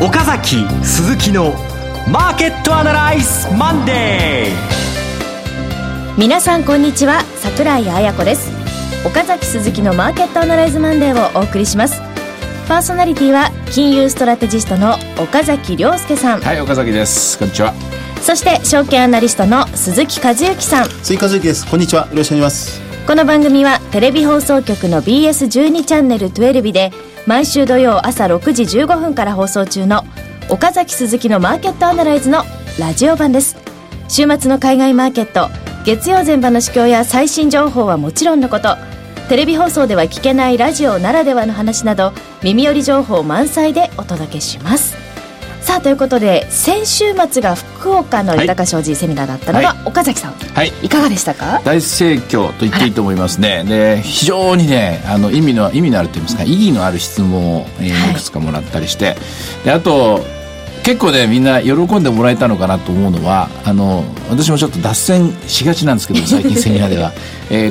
岡崎鈴木のマーケットアナライズマンデー。皆さんこんにちは、櫻井彩子です。岡崎鈴木のマーケットアナライズマンデーをお送りします。パーソナリティは金融ストラテジストの岡崎亮介さん。はい、岡崎です、こんにちは。そして証券アナリストの鈴木和之さん。鈴木和之です、こんにちは、よろしくお願いします。この番組はテレビ放送局の BS12 チャンネルTwellVで毎週土曜朝6時15分から放送中の岡崎鈴木のマーケットアナライズのラジオ版です。週末の海外マーケット、月曜前場の市況や最新情報はもちろんのこと、テレビ放送では聞けないラジオならではの話など耳寄り情報満載でお届けします。さあ、ということで先週末が福岡の豊か商事セミナーだったのが、はい、岡崎さん、はい、いかがでしたか？大盛況と言っていいと思いますね。で、非常にね、意味のあると言いますか、意義のある質問を、いくつかもらったりして、はい、であと結構ね、みんな喜んでもらえたのかなと思うのは、私もちょっと脱線しがちなんですけど最近セミナーでは、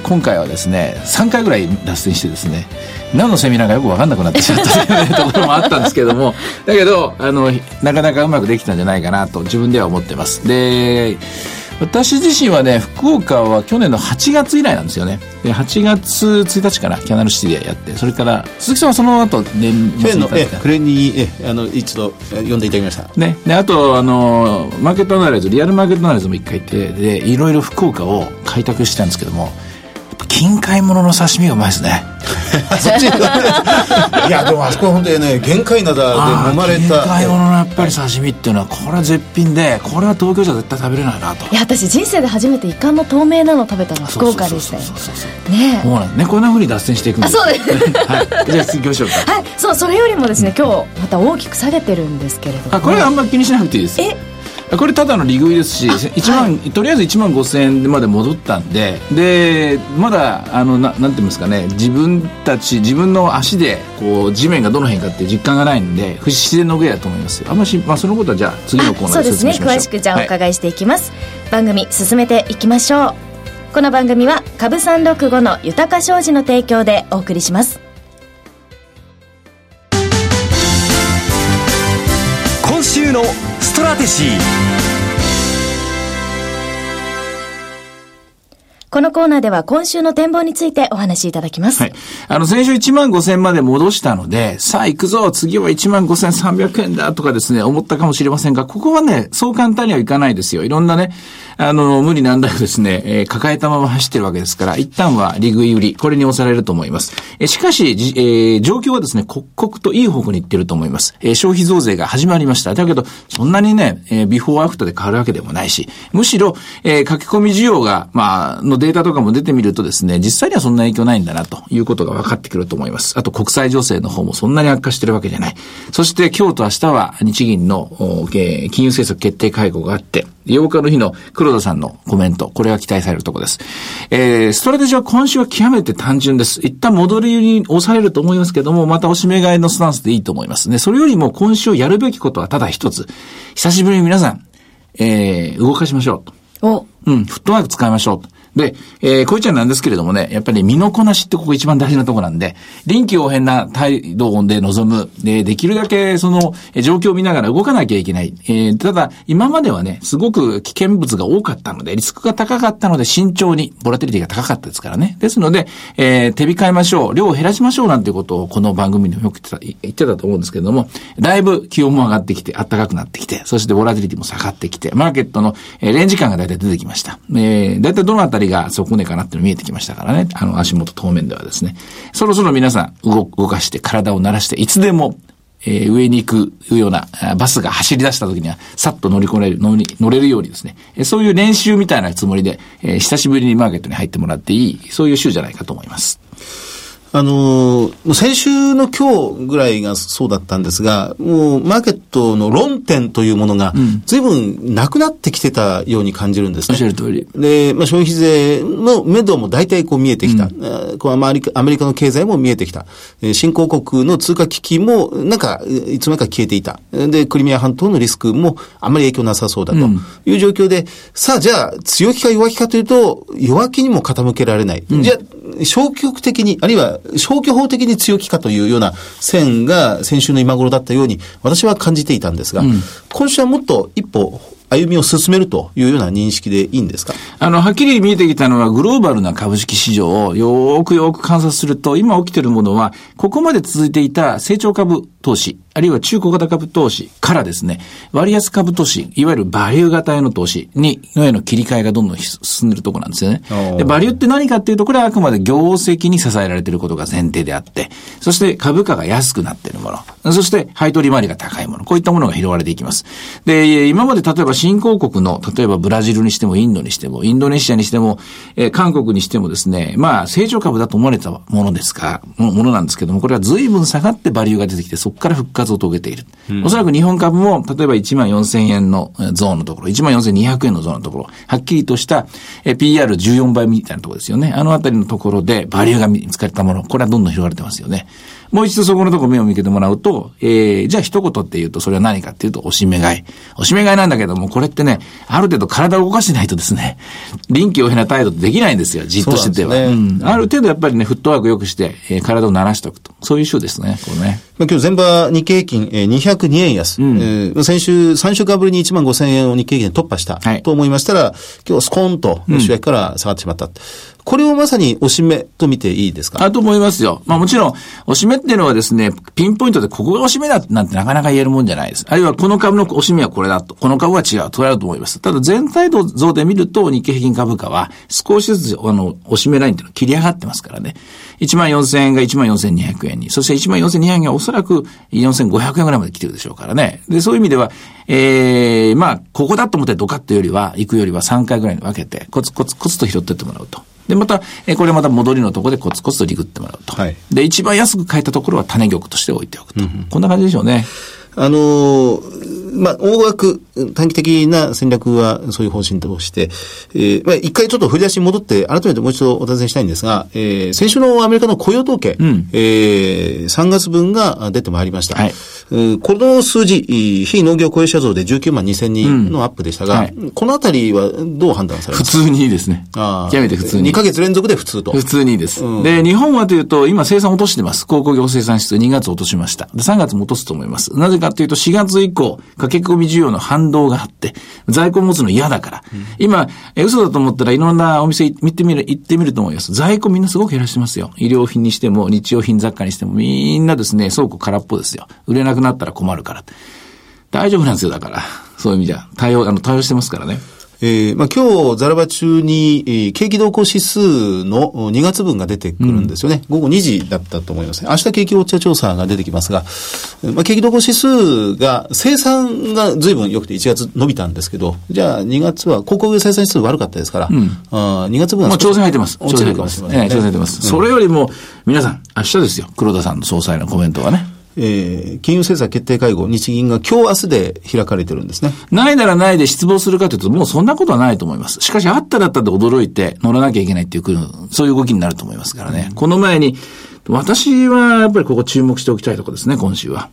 今回はですね3回ぐらい脱線してですね、何のセミナーかよく分かんなくなってしまったというところもあったんですけども、だけどなかなかうまくできたんじゃないかなと自分では思ってます。で、私自身はね、福岡は去年の8月以来なんですよね。で、8月1日からキャナルシティでやって、それから鈴木さんはその後年末に暮れに一度呼んでいただきましたね。で、あとマーケットアナライズ、リアルマーケットアナライズも一回行って、でいろいろ福岡を開拓してたんですけども、近海物の刺身がうまいですねそっちいや、でもあそこは本当にね、玄界灘で揉まれた玄界物のやっぱり刺身っていうのは、これは絶品で、これは東京じゃ絶対食べれないなと。いや、私人生で初めてイカの透明なの食べたのは福岡でしたよ。ねえ、もうなんね、こんな風に脱線していくんです。あ、そうですはい、じゃあ次行きましょうか。はい、そう、それよりもですね、今日また大きく下げてるんですけれども、ね、あ、これはあんまり気にしなくていいです。これただの利食いですし、はい、とりあえず1万5000円まで戻ったんで、でまだなんていうんですかね、自分の足でこう地面がどの辺かっていう実感がないんで、不自然の上だと思いますよ。あんまし、まあ、そのことはじゃあ次のコーナーで説明しましょう。そうですね、詳しくじゃあお伺いしていきます、はい、番組進めていきましょう。この番組は株365の豊か商事の提供でお送りします。今週のストラテジー。このコーナーでは今週の展望についてお話しいただきます。はい、先週1万5000まで戻したので、さあ行くぞ、次は1万5300円だとかですね、思ったかもしれませんが、ここはね、そう簡単にはいかないですよ。いろんなね、無理難題をですね、抱えたまま走ってるわけですから、一旦は利食い売り、これに押されると思います。しかし、状況はですね、刻々といい方向に行ってると思います。消費増税が始まりました。だけど、そんなにね、ビフォーアフターで変わるわけでもないし、むしろ、書き込み需要が、のデータとかも出てみるとですね、実際にはそんな影響ないんだなということが分かってくると思います。あと、国際情勢の方もそんなに悪化してるわけじゃない。そして、今日と明日は日銀の、金融政策決定会合があって、8日の日の黒田さんのコメント、これが期待されるところです。ストラテジーは今週は極めて単純です。一旦戻りに押されると思いますけども、また押し目買いのスタンスでいいと思いますね。それよりも今週やるべきことはただ一つ、久しぶりに皆さん、動かしましょうと。フットワーク使いましょう。で、こいちゃんなんですけれどもね、やっぱり身のこなしってここ一番大事なとこなんで、臨機応変な態度で臨む。できるだけその状況を見ながら動かなきゃいけない。ただ、今まではね、すごく危険物が多かったので、リスクが高かったので慎重に、ボラテリティが高かったですからね。ですので、手控えましょう、量を減らしましょうなんてことをこの番組でもよく言ってたと思うんですけれども、だいぶ気温も上がってきて、暖かくなってきて、そしてボラテリティも下がってきて、マーケットのレンジ感がだいたい出てきました。だいたいどのあたりが底根かなっていうの見えてきましたからね。足元当面ではですね、そろそろ皆さん動かして体を慣らして、いつでも、上に行くようなバスが走り出した時にはさっと乗れるようにですね、そういう練習みたいなつもりで、久しぶりにマーケットに入ってもらっていい、そういう週じゃないかと思います。先週の今日ぐらいがそうだったんですが、もうマーケットの論点というものが随分なくなってきてたように感じるんですね。おっしゃる通り。で、消費税の目処も大体こう見えてきた。アメリカの経済も見えてきた。新興国の通貨危機もなんかいつまでか消えていた。で、クリミア半島のリスクもあまり影響なさそうだという状況で、さあじゃあ強気か弱気かというと弱気にも傾けられない。じゃあ消極的に、あるいは消去法的に強気かというような線が先週の今頃だったように私は感じていたんですが、うん、今週はもっと一歩歩みを進めるというような認識でいいんですか？はっきり見えてきたのはグローバルな株式市場をよーく観察すると、今起きているものはここまで続いていた成長株投資、あるいは中小型株投資からですね、割安株投資、いわゆるバリュー型への投資にへの切り替えがどんどん進んでいるところなんですよね。で、バリューって何かっていうと、これはあくまで業績に支えられていることが前提であって、そして株価が安くなっているもの、そして配当利回りが高いもの、こういったものが拾われていきます。で、今まで例えば新興国の、例えばブラジルにしてもインドにしてもインドネシアにしても、韓国にしてもですね、まあ成長株だと思われたものですか、ものなんですけども、これは随分下がってバリューが出てきて、そこから復活を遂げている。おそらく日本株も例えば 14,000 円のゾーンのところ、 14,200 円のゾーンのところ、はっきりとした PR14 倍みたいなところですよね。あのあたりのところでバリューが見つかったもの、これはどんどん広がれてますよね。もう一度そこのところ目を向けてもらうと、じゃあ一言って言うと、それは何かっていうと、押し目買い。押し目買いなんだけども、これってね、ある程度体を動かしてないとですね、臨機応変な態度できないんですよ、じっとしてては。そうですね。うん。ある程度やっぱりね、フットワーク良くして、体を慣らしておくと。そういう週ですね、これね。今日前場日経平均、202円安。うん、先週、3週間ぶりに1万5000円を日経平均突破した、はい、と思いましたら、今日スコーンと主役から下がってしまった。うん、これをまさに押し目と見ていいですか？と思いますよ。まあもちろん、押し目っていうのはですね、ピンポイントでここが押し目だなんてなかなか言えるもんじゃないです。あるいはこの株の押し目はこれだと、この株は違うと言われると思います。ただ全体像で見ると、日経平均株価は少しずつ押し目ラインっていうのは切り上がってますからね。14,000 円が 14,200 円に、そして 14,200 円がおそらく 4,500 円ぐらいまで来てるでしょうからね。で、そういう意味では、まあ、ここだと思ってドカッと行くよりは3回ぐらいに分けて、コツコツコツと拾ってってもらうと。で、また、これまた戻りのところでコツコツとリグってもらうと。はい、で、一番安く買えたところは種玉として置いておくと。うんうん、こんな感じでしょうね。まあ、大枠、短期的な戦略はそういう方針として、まあ、一回ちょっと振り出しに戻って、改めてもう一度お尋ねしたいんですが、先週のアメリカの雇用統計、3月分が出てまいりました。はい、この数字、非農業雇用者増で192,000人のアップでしたが、はい、このあたりはどう判断されますか？普通にいいですね。極めて普通に。2ヶ月連続で普通と。普通にいいです。うん、で、日本はというと、今生産落としてます。鉱工業生産指数2月落としました。で、3月も落とすと思います。なぜかというと、4月以降駆け込み需要の反動があって、在庫持つの嫌だから、うん、今嘘だと思ったらいろんなお店行ってみると思います。在庫みんなすごく減らしてますよ。医療品にしても日用品雑貨にしてもみんなですね、倉庫空っぽですよ。売れなくなったら困るから大丈夫なんですよ。だからそういう意味じゃ対応してますからね。まあ、今日、ザラバ中に、景気動向指数の2月分が出てくるんですよね。うん、午後2時だったと思いますね。明日景気ウォッチャー調査が出てきますが、まあ、景気動向指数が、生産が随分良くて1月伸びたんですけど、じゃあ2月は、鉱工業生産指数悪かったですから、2月分は。もう調整入ってます。調整入ってます。それよりも、皆さん、明日ですよ。黒田さんの総裁のコメントはね。金融政策決定会合、日銀が今日明日で開かれてるんですね。ないならないで失望するかというと、もうそんなことはないと思います。しかし、あったらあったで驚いて乗らなきゃいけないっていう、そういう動きになると思いますからね。この前に、私はやっぱりここ注目しておきたいところですね、今週は。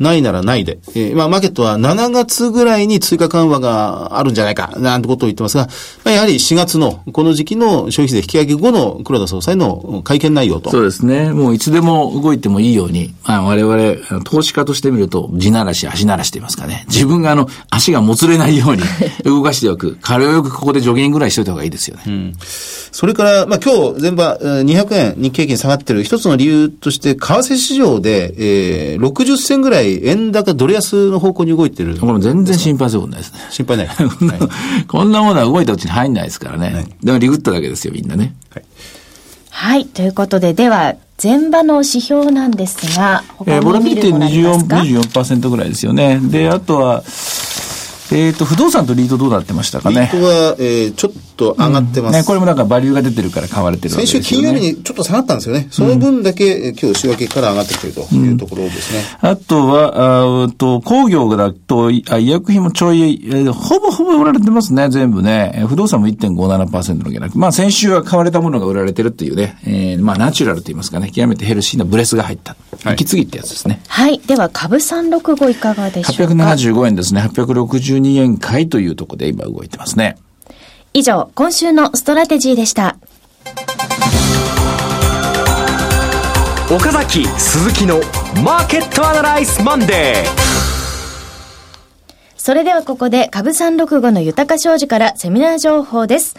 ないならないで。まあ、マーケットは7月ぐらいに追加緩和があるんじゃないか、なんてことを言ってますが、まあ、やはり4月の、この時期の消費税引き上げ後の黒田総裁の会見内容と。そうですね。もういつでも動いてもいいように、我々、投資家としてみると、地ならし、足ならしと言いますかね。自分が足がもつれないように動かしておく。軽くここでジョギングぐらいしておいた方がいいですよね。それから、まあ、今日、全場200円、日経平均下がって、一つの理由として為替市場で、60銭ぐらい円高ドル安の方向に動いてる。これ全然心配することないですね。心配ない。こんなものは動いたうちに入んないですからね。はい、でもリグっただけですよ、みんなね。はい、はい、ということで、では前場の指標なんですが、ボラティリティ 24% ぐらいですよね。で、あとは不動産とリートどうなってましたかね。リートは、ちょっと上がってます、ね。これもなんかバリューが出てるから買われてるわけですよね。先週金曜日にちょっと下がったんですよね。その分だけ、今日週明けから上がってきてるというところですね。あとは、工業だと、医薬品もちょい、ほぼ売られてますね、全部ね。不動産も 1.57% の下落。まあ先週は買われたものが売られてるっていうね、まあナチュラルと言いますかね、極めてヘルシーなブレスが入った。行き過ぎってやつですね。はい。では、株365いかがでしょうか。875円ですね。862円買いというところで今動いてますね。以上、今週のストラテジーでした。岡崎鈴木のマーケットアナライズマンデー。それではここで株365の豊商事からセミナー情報です。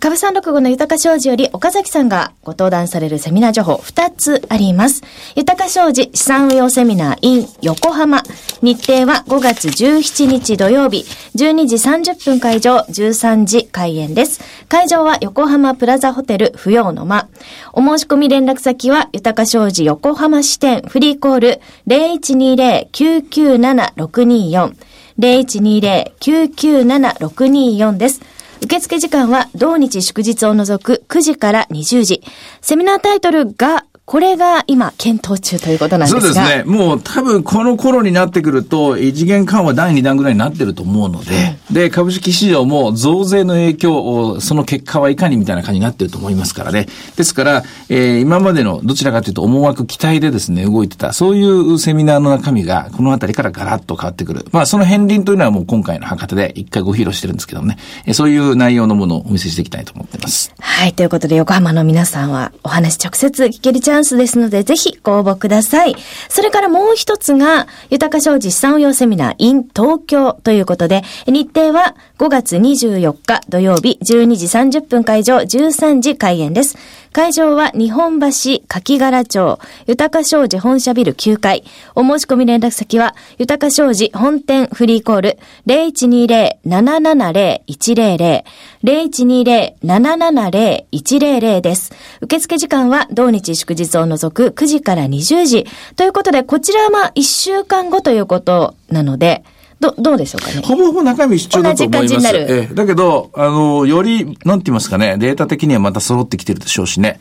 株365の豊商事より岡崎さんがご登壇されるセミナー情報2つあります。豊商事資産運用セミナー in 横浜。日程は5月17日土曜日12時30分会場13時開演です。会場は横浜プラザホテル不要の間。お申し込み連絡先は豊商事横浜支店フリーコール 0120-997-624 0120-997-624 です。受付時間は同日祝日を除く9時から20時。セミナータイトルがこれが今検討中ということなんですが、そうですね。もう多分この頃になってくると異次元緩和第2弾ぐらいになってると思うので、うん、で株式市場も増税の影響その結果はいかにみたいな感じになってると思いますからね。ですから、今までのどちらかというと思惑期待でですね動いてたそういうセミナーの中身がこのあたりからガラッと変わってくる。まあその片鱗というのはもう今回の博多で一回ご披露してるんですけどもね、そういう内容のものをお見せしていきたいと思っています。はい、ということで横浜の皆さんはお話直接聞けるチャンスですのでぜひご応募ください。それからもう一つが豊商事資産運用セミナー in 東京ということで、日程は5月24日土曜日12時30分会場13時開演です。会場は日本橋柿柄町豊商事本社ビル9階。お申し込み連絡先は豊商事本店フリーコール 0120-770-100 0120-770-100 です。受付時間は同日祝日を除く9時から20時ということで、こちらはまあ1週間後ということなのでどうでしょうかね。ほぼほぼ中身一緒だと思います。同じ感じになる。だけどよりなんて言いますかね、データ的にはまた揃ってきてるでしょうしね、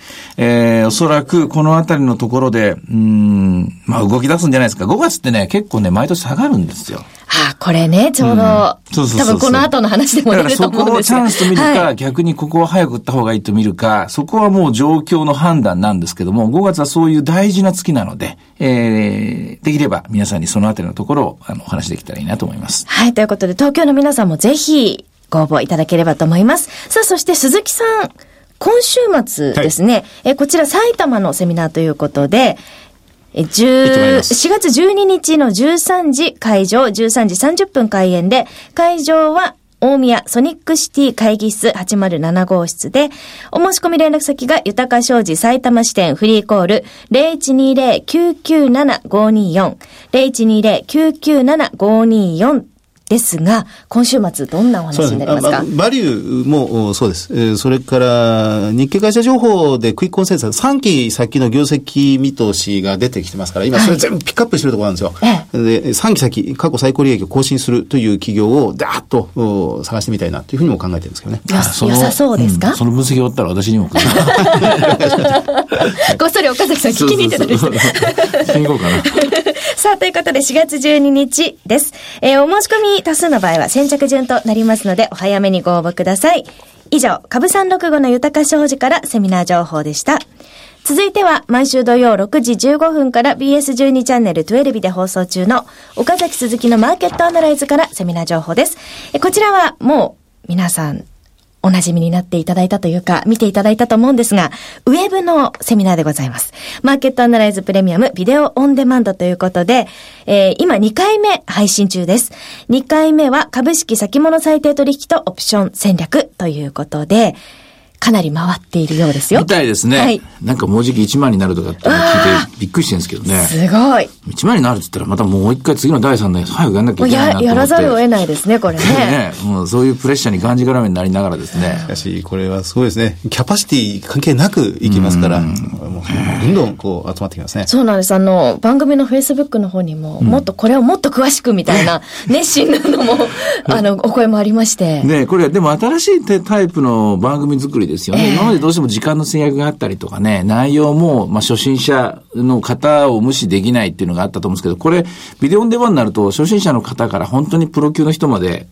おそらくこのあたりのところでまあ動き出すんじゃないですか。5月ってね結構ね毎年下がるんですよ。あ、これね、ちょうど、多分この後の話でも出ると思うんですけど。そこをチャンスと見るか、はい、逆にここを早く打った方がいいと見るか、そこはもう状況の判断なんですけども、5月はそういう大事な月なので、できれば皆さんにそのあたりのところをお話できたらいいなと思います。はい、ということで、東京の皆さんもぜひご応募いただければと思います。さあ、そして鈴木さん、今週末ですね、はい、こちら埼玉のセミナーということで、4月12日の13時会場、13時30分開演で、会場は大宮ソニックシティ会議室807号室で、お申し込み連絡先が豊商事埼玉支店フリーコール 0120-997-524 0120-997-524ですが、今週末どんなお話になりますか。バリューもそうです、それから日経会社情報でクイックコンセンサス3期先の業績見通しが出てきてますから今それ全部ピックアップしてるところなんですよ、はい、で3期先過去最高利益を更新するという企業をダーッと探してみたいなというふうにも考えてるんですけどね。良さそうですか、うん、その分析を追ったら私にもこっそり岡崎さん聞きに行ってたりして聞こうかなさあということで4月12日です、お申し込み多数の場合は先着順となりますのでお早めにご応募ください。以上、株365の豊商事からセミナー情報でした。続いては毎週土曜6時15分から BS12 チャンネルTwellVで放送中の岡崎鈴木のマーケットアナライズからセミナー情報です。こちらはもう皆さんお馴染みになっていただいたというか見ていただいたと思うんですが、ウェブのセミナーでございます。マーケットアナライズプレミアムビデオオンデマンドということで、今2回目配信中です。2回目は株式先物最低取引とオプション戦略ということでかなり回っているようですよ。みたいですね、はい、なんかもうじき1万になるとかって聞いてびっくりしてるんですけどね。すごい1万になるって言ったらまたもう一回次の第3弾早くやんなきゃいけないなと思ってやらざるを得ないですねこれ ねもうそういうプレッシャーにがんじがらめになりながらですね。しかしこれはすごいですね。キャパシティ関係なくいきますからもうどんどんこう集まってきますね。そうなんです。番組の Facebook の方にも、もっとこれをもっと詳しくみたいな熱心なのもお声もありましてね。これでも新しいタイプの番組作りでですよね。今までどうしても時間の制約があったりとかね、内容も、初心者の方を無視できないっていうのがあったと思うんですけど、これ、ビデオオンデマンドになると、初心者の方から本当にプロ級の人まで、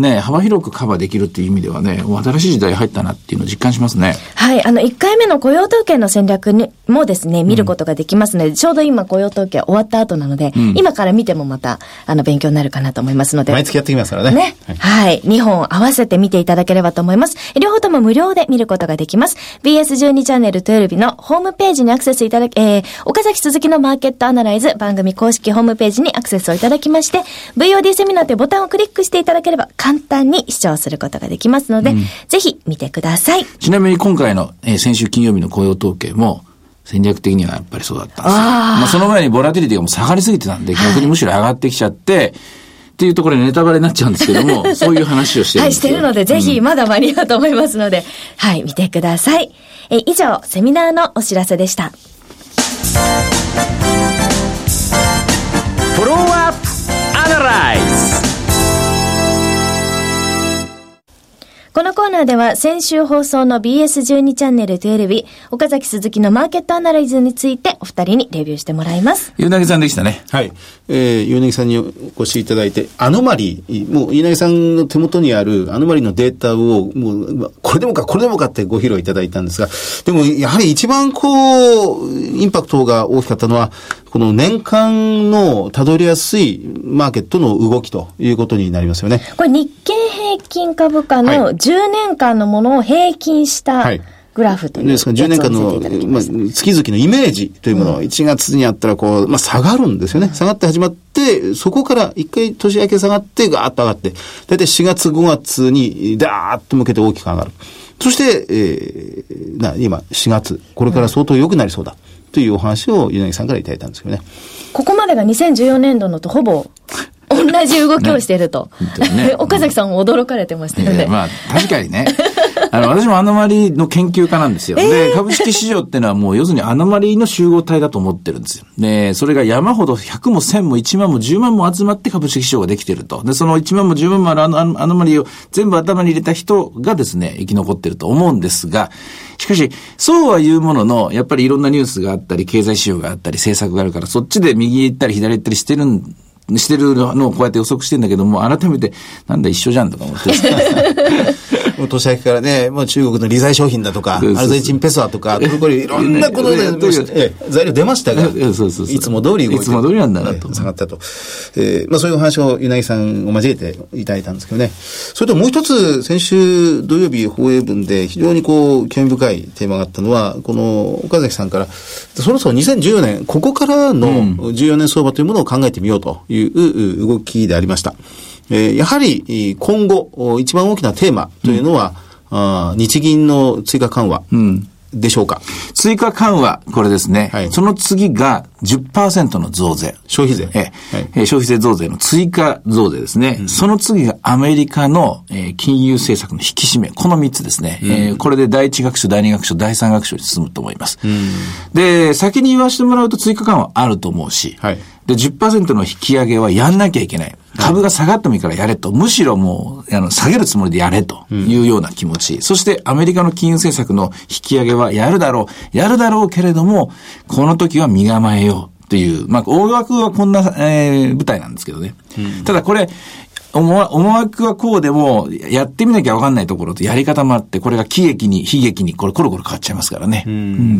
ね、幅広くカバーできるっていう意味ではね、新しい時代入ったなっていうのを実感しますね。はい、1回目の雇用統計の戦略にもですね、見ることができますので、ちょうど今雇用統計終わった後なので、今から見てもまた、勉強になるかなと思いますので。毎月やってきますからね。ね。はい。2本合わせて見ていただければと思います。両方とも無料で見ることができます。BS12 チャンネルTwellVのホームページにアクセスいただき、岡崎鈴木のマーケットアナライズ番組公式ホームページにアクセスをいただきまして、VOD セミナーというボタンをクリックしていただければ、簡単に視聴することができますので、ぜひ見てください。ちなみに今回の、先週金曜日の雇用統計も戦略的にはやっぱりそうだったんですよ。まあ、その前にボラティリティがもう下がりすぎてたんで、逆にむしろ上がってきちゃってっていうところでネタバレになっちゃうんですけども、そういう話をしてるんですよ。はい、してるのでぜひまだ間に合うと思いますので、はい、見てください。以上、セミナーのお知らせでした。フォローアップアナライズ。このコーナーでは先週放送の BS12 チャンネルTwellV岡崎鈴木のマーケットアナライズについてお二人にレビューしてもらいます。湯凪さんでしたね。はい、湯凪さんにお越しいただいて、アノマリー、もう湯凪さんの手元にあるアノマリーのデータをもうこれでもかこれでもかってご披露いただいたんですが、でもやはり一番こうインパクトが大きかったのはこの年間のたどりやすいマーケットの動きということになりますよね。これ日経平均株価の10年間のものを平均したグラフというですか、10年間の、月々のイメージというものを1月にあったらこう、下がるんですよね。下がって始まって、そこから一回年明け下がってガーッと上がって、だいたい4月5月にダーッと向けて大きく上がる。そして、今4月、これから相当良くなりそうだというお話を湯凪さんからいただいたんですけどね。ここまでが2014年度のとほぼ同じ動きをしていると、ね、岡崎さんも驚かれてましたよね。確かにね。私もアノマリーの研究家なんですよ。で、株式市場っていうのはもう要するにアノマリーの集合体だと思ってるんですよ。で、それが山ほど100も1000も1万も10万も集まって株式市場ができてると。で、その1万も10万もあるアノマリーを全部頭に入れた人がですね、生き残ってると思うんですが、しかし、そうは言うものの、やっぱりいろんなニュースがあったり、経済指標があったり、政策があるから、そっちで右行ったり左行ったりしてるのをこうやって予測してんだけども、改めて、なんだ一緒じゃんとか思ってます。もう年明けからね、もう中国の利財商品だとか、アルゼンチンペソアとか、これいろんなことで、材料出ましたが、いつも通り動いて、いつも通りなんだなと。下がったと。そういうお話を湯凪さんを交えていただいたんですけどね。それともう一つ、先週土曜日放映分で非常にこう、興味深いテーマがあったのは、この岡崎さんから、そろそろ2014年、ここからの14年相場というものを考えてみようという動きでありました。やはり今後一番大きなテーマというのは、日銀の追加緩和でしょうか。追加緩和、これですね。はい、その次が 10% の増税。消費税。消費税増税の追加増税ですね。その次がアメリカの金融政策の引き締め。この3つですね。これで第1学章、第2学章、第3学章に進むと思います。で、先に言わせてもらうと追加緩和あると思うし、で、10% の引き上げはやんなきゃいけない。株が下がってもいいからやれと。むしろもう、下げるつもりでやれというような気持ち。そしてアメリカの金融政策の引き上げはやるだろうけれども、この時は身構えようという。大枠はこんな、舞台なんですけどね。ただこれ、思惑はこうでも、やってみなきゃ分かんないところとやり方もあって、これが悲劇に、これコロコロ変わっちゃいますからね。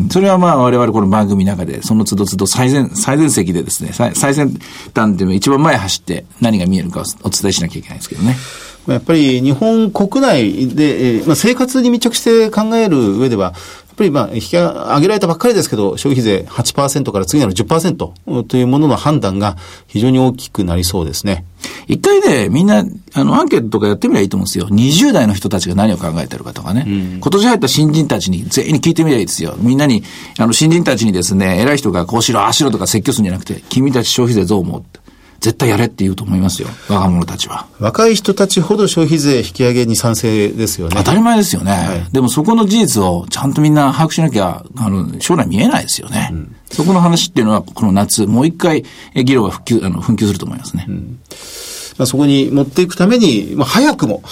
それは我々この番組の中で、その都度都度最前席でですね、最先端でも一番前走って何が見えるかをお伝えしなきゃいけないんですけどね。やっぱり日本国内で、生活に密着して考える上では、やっぱり引き上げられたばっかりですけど、消費税 8% から次なる 10% というものの判断が非常に大きくなりそうですね。一回ね、みんな、アンケートとかやってみればいいと思うんですよ。20代の人たちが何を考えてるかとかね。今年入った新人たちに全員に聞いてみればいいですよ。みんなに、新人たちにですね、偉い人がこうしろ、ああしろとか説教するんじゃなくて、君たち消費税どう思うって。絶対やれって言うと思いますよ。若者たちは。若い人たちほど消費税引き上げに賛成ですよね。当たり前ですよね。でもそこの事実をちゃんとみんな把握しなきゃ、将来見えないですよね。そこの話っていうのは、この夏、もう一回、議論が紛糾すると思いますね。そこに持っていくために、早くも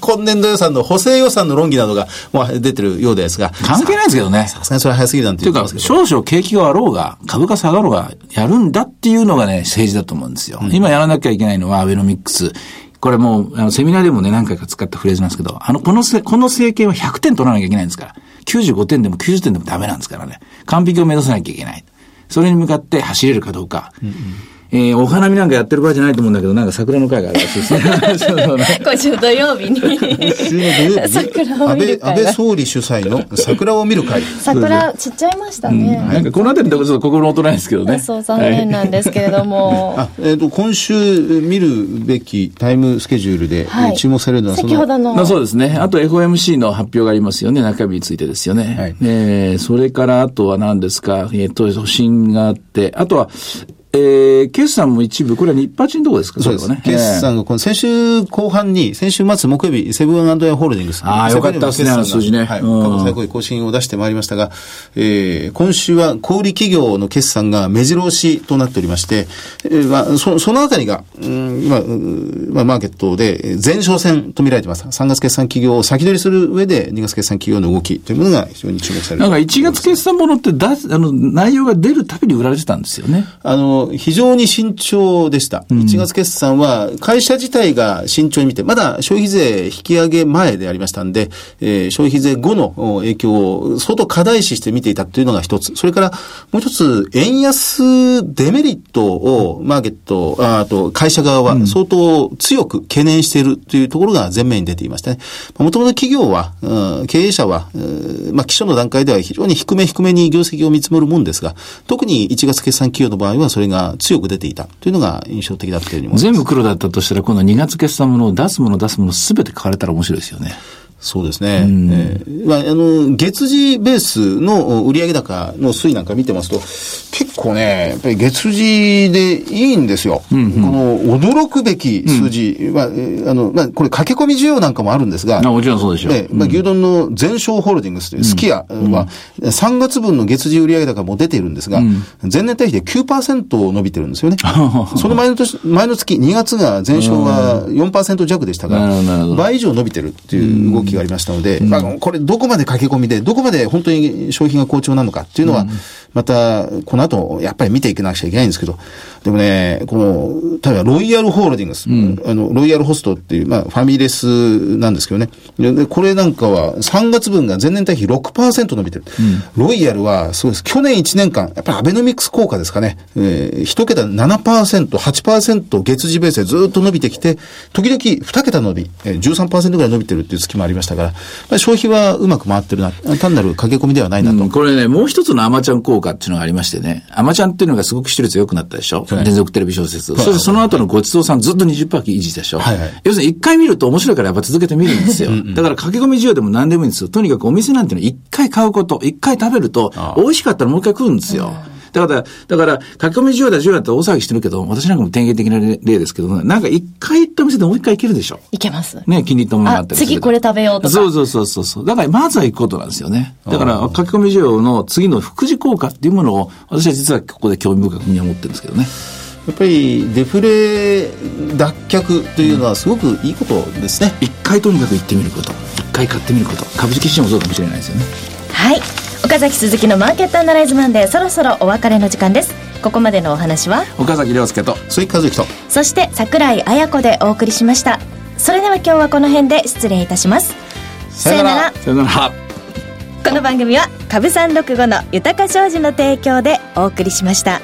今年度予算の補正予算の論議などが出てるようですが、関係ないですけどね。さすがにそれは早すぎるなんて言ってますけど。少々景気が悪ろうが株が下がろうがやるんだっていうのがね、政治だと思うんですよ。今やらなきゃいけないのはアベノミクス。これもうセミナーでもね何回か使ったフレーズなんですけど、この政権は100点取らなきゃいけないんですから、95点でも90点でもダメなんですからね、完璧を目指さなきゃいけない。それに向かって走れるかどうか。うんうん、お花見なんかやってる場合じゃないと思うんだけど、なんか桜の会があるらしいですね。今週土曜日に桜を見る会、安倍総理主催の桜を見る会。桜散っちゃいましたね、うん、なんかこの辺りでちょっと心もとないですけどね。そう、残念なんですけれども、はい、今週見るべきタイムスケジュールで、はい、注目されるのは先ほどの、そうですね、あと FOMC の発表がありますよね、中身についてですよね、はい、それからあとは何ですか、都心があって、あとは決算も一部、これは日発のところですか。そうですね。決算がこの先週後半に、先週末木曜日、セブン&アイホールディングス、ああ、よかったですね、あの数字ね。はい。過去最高位更新を出してまいりましたが、今週は小売企業の決算が目白押しとなっておりまして、そのあたりが、今、マーケットで前哨戦と見られています。3月決算企業を先取りする上で、2月決算企業の動きというものが非常に注目される。なんか1月決算ものって内容が出るたびに売られてたんですよね。非常に慎重でした。1月決算は会社自体が慎重に見て、まだ消費税引き上げ前でありましたんで、消費税後の影響を相当過大視して見ていたというのが一つ。それからもう一つ、円安デメリットをマーケット、あと会社側は相当強く懸念しているというところが前面に出ていましたね。もともと企業は、経営者は、基初の段階では非常に低めに業績を見積もるもんですが、特に1月決算企業の場合はそれが強く出ていたというのが印象的だったように思います。全部黒だったとしたら、今度2月決算ものを出すものすべて書かれたら面白いですよね。そうですね。月次ベースの売上高の推移なんか見てますと、結構ね、やっぱり月次でいいんですよ。うんうん、この驚くべき数字は、これ駆け込み需要なんかもあるんですが、もちろんそうでしょう。牛丼の全商ホールディングスというすき家は、3月分の月次売上高も出ているんですが、前年対比で 9% 伸びてるんですよね。その前の月、2月が全商が 4% 弱でしたから、倍以上伸びてるっていう動きがありましたので、これどこまで駆け込みで、どこまで本当に消費が好調なのかっていうのは、またこの後やっぱり見ていかなくちゃいけないんですけど、でもね、例えばロイヤルホールディングス、ロイヤルホストっていう、ファミレスなんですけどね、でこれなんかは3月分が前年対比 6% 伸びてる。ロイヤルはそうです。去年1年間やっぱりアベノミクス効果ですかね、1桁 7%、8% 月次ベースでずっと伸びてきて、時々2桁伸び、13% ぐらい伸びてるっていう月もありましただから、消費はうまく回ってるな、単なる駆け込みではないなと、これね、もう一つのアマちゃん効果っていうのがありましてね、アマちゃんっていうのがすごく視聴率良くなったでしょ、はい、連続テレビ小説、はい、そしてその後のごちそうさんずっと 20% 維持したでしょ、はいはい、要するに一回見ると面白いからやっぱ続けて見るんですよ。だから駆け込み需要でも何でもいいんですよ。とにかくお店なんていうのは一回買うこと、一回食べると、美味しかったらもう一回食うんですよ。だから、書き込み需要だったら大騒ぎしてるけど、私なんかも典型的な例ですけど、なんか一回行った店でもう一回行けるでしょ。行けます。ね、気に入ったものがあったりする。次これ食べようとか。そう。だから、まずは行くことなんですよね。だから、書き込み需要の次の副次効果っていうものを、私は実はここで興味深くに思ってるんですけどね。やっぱりデフレ脱却というのはすごくいいことですね。一回とにかく行ってみること。一回買ってみること。株式市場もそうかもしれないですよね。はい。岡崎鈴木のマーケットアナライズマンデー、そろそろお別れの時間です。ここまでのお話は岡崎亮介と鈴木和之と、そして櫻井彩子でお送りしました。それでは今日はこの辺で失礼いたします。さよなら。さよなら。この番組は株365の豊か商事の提供でお送りしました。